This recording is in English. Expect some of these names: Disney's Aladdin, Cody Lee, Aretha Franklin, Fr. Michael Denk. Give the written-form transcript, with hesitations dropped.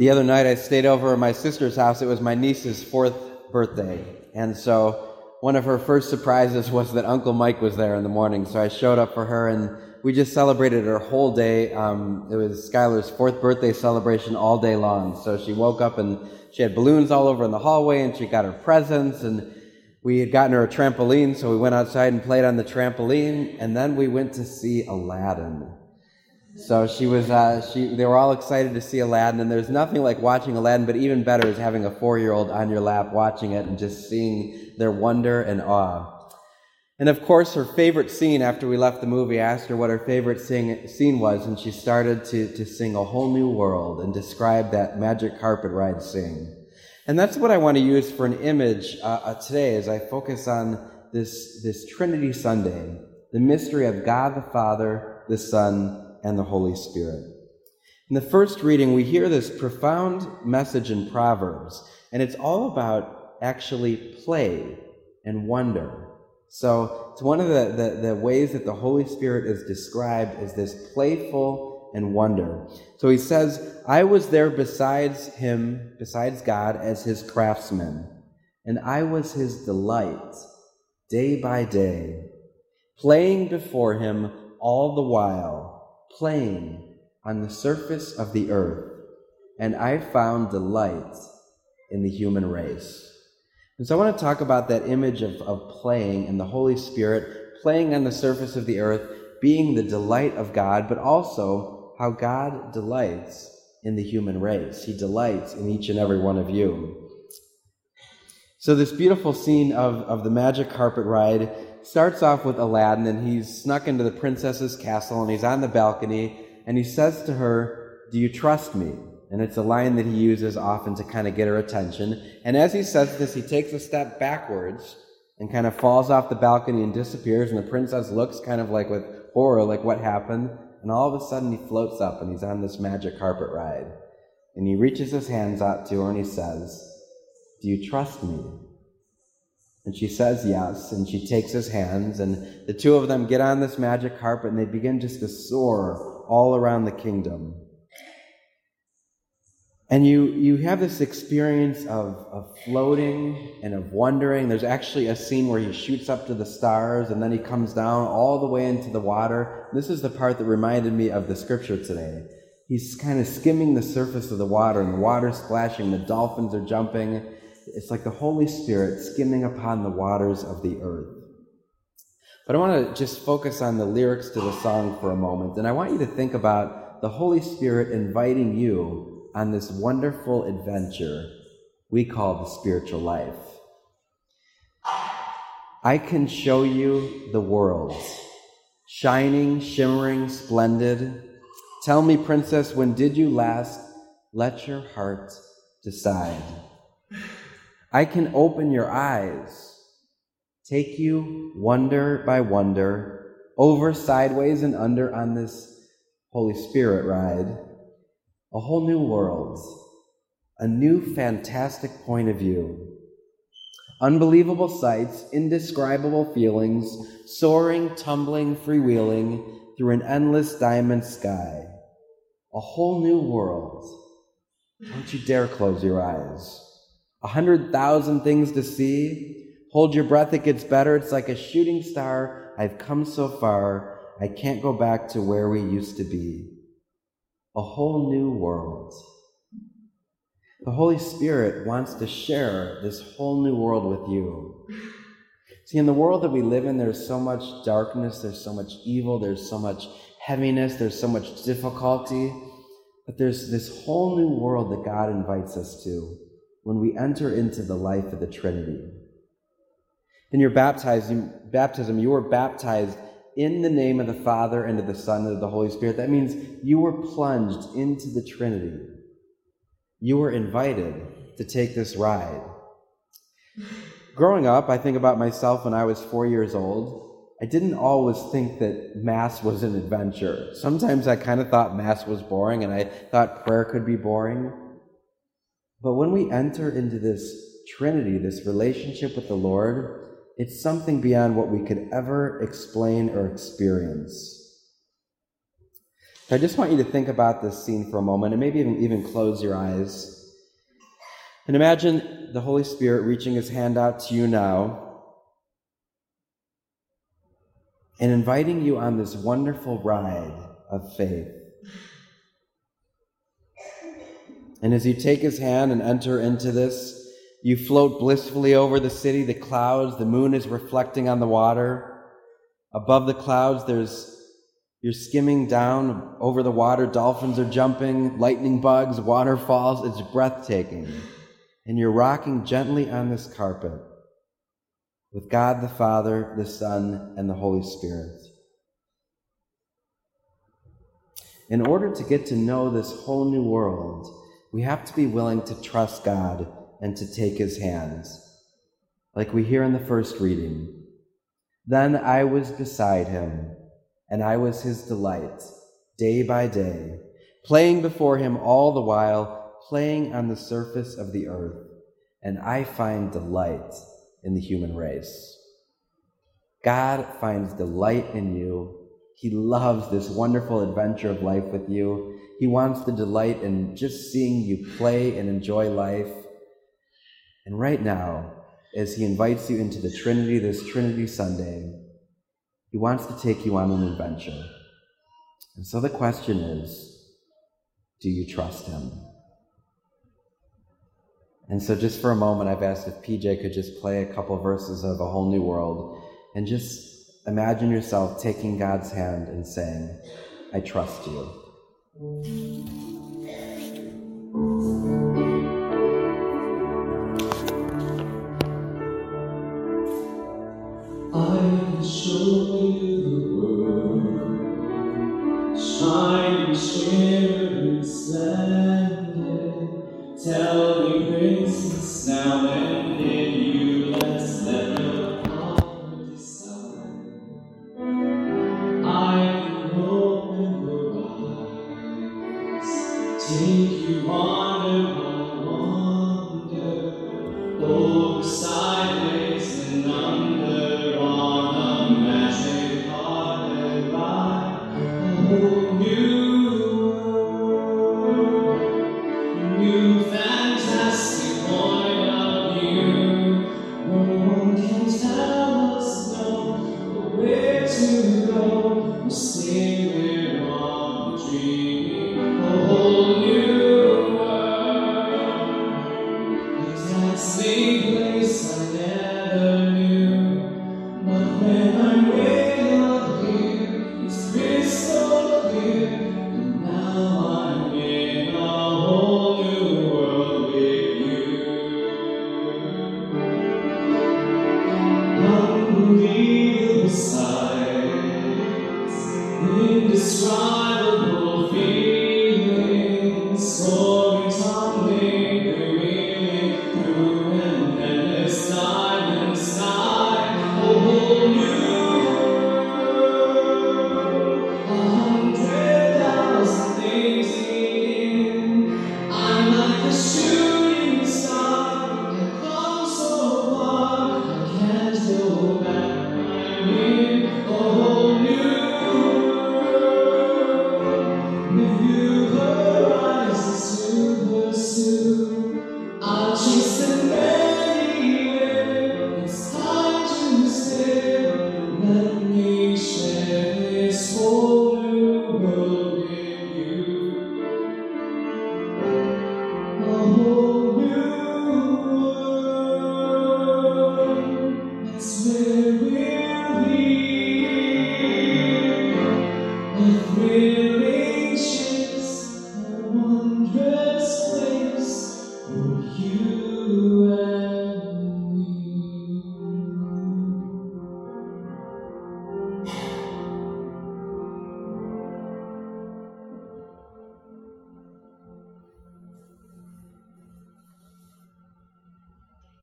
The other night I stayed over at my sister's house. It was my niece's 4th birthday. And so one of her first surprises was that Uncle Mike was there in the morning. So I showed up for her, and we just celebrated her whole day. It was Skylar's 4th birthday celebration all day long. So she woke up, and she had balloons all over in the hallway, and she got her presents, and we had gotten her a trampoline, so we went outside and played on the trampoline, and then we went to see Aladdin. So she was, they were all excited to see Aladdin, and there's nothing like watching Aladdin, but even better is having a 4-year-old on your lap watching it and just seeing their wonder and awe. And of course, her favorite scene after we left the movie, I asked her what her favorite scene was, and she started to sing A Whole New World and describe that magic carpet ride scene. And that's what I want to use for an image today as I focus on this Trinity Sunday, the mystery of God the Father, the Son, and the Holy Spirit. In the first reading, we hear this profound message in Proverbs, and it's all about actually play and wonder. So it's one of the ways that the Holy Spirit is described as this playful and wonder. So he says, I was there besides him, besides God, as his craftsman, and I was his delight day by day, playing before him all the while, playing on the surface of the earth, and I found delight in the human race. And so I want to talk about that image of playing and the Holy Spirit, playing on the surface of the earth, being the delight of God, but also how God delights in the human race. He delights in each and every one of you. So this beautiful scene of the magic carpet ride starts off with Aladdin, and he's snuck into the princess's castle, and he's on the balcony, and he says to her, "Do you trust me?" And it's a line that he uses often to kind of get her attention. And as he says this, he takes a step backwards and kind of falls off the balcony and disappears. And the princess looks kind of like with horror, like what happened? And all of a sudden he floats up, and he's on this magic carpet ride. And he reaches his hands out to her, and he says, "Do you trust me?" And she says yes, and she takes his hands, and the two of them get on this magic carpet, and they begin just to soar all around the kingdom. And you have this experience of floating and of wondering. There's actually a scene where he shoots up to the stars, and then he comes down all the way into the water. This is the part that reminded me of the scripture today. He's kind of skimming the surface of the water, and the water's splashing, the dolphins are jumping. It's like the Holy Spirit skimming upon the waters of the earth. But I want to just focus on the lyrics to the song for a moment, and I want you to think about the Holy Spirit inviting you on this wonderful adventure we call the spiritual life. I can show you the world, shining, shimmering, splendid. Tell me, princess, when did you last let your heart decide? I can open your eyes, take you wonder by wonder, over, sideways, and under on this Holy Spirit ride. A whole new world, a new fantastic point of view, unbelievable sights, indescribable feelings, soaring, tumbling, freewheeling through an endless diamond sky. A whole new world. Don't you dare close your eyes. 100,000 things to see. Hold your breath, it gets better. It's like a shooting star. I've come so far, I can't go back to where we used to be. A whole new world. The Holy Spirit wants to share this whole new world with you. See, in the world that we live in, there's so much darkness, there's so much evil, there's so much heaviness, there's so much difficulty, but there's this whole new world that God invites us to when we enter into the life of the Trinity. In your baptism, you were baptized in the name of the Father, and of the Son, and of the Holy Spirit. That means you were plunged into the Trinity. You were invited to take this ride. Growing up, I think about myself when I was 4 years old. I didn't always think that Mass was an adventure. Sometimes I kind of thought Mass was boring, and I thought prayer could be boring. But when we enter into this Trinity, this relationship with the Lord, it's something beyond what we could ever explain or experience. I just want you to think about this scene for a moment, and maybe even close your eyes. And imagine the Holy Spirit reaching his hand out to you now and inviting you on this wonderful ride of faith. And as you take his hand and enter into this, you float blissfully over the city, the clouds, the moon is reflecting on the water. Above the clouds, you're skimming down over the water, dolphins are jumping, lightning bugs, waterfalls, it's breathtaking. And you're rocking gently on this carpet with God the Father, the Son, and the Holy Spirit. In order to get to know this whole new world, we have to be willing to trust God and to take his hands, like we hear in the first reading. Then I was beside him, and I was his delight, day by day, playing before him all the while, playing on the surface of the earth, and I find delight in the human race. God finds delight in you. He loves this wonderful adventure of life with you. He wants to delight in just seeing you play and enjoy life. And right now, as he invites you into the Trinity, this Trinity Sunday, he wants to take you on an adventure. And so the question is, do you trust him? And so just for a moment, I've asked if PJ could just play a couple of verses of A Whole New World and just imagine yourself taking God's hand and saying, I trust you. Oh,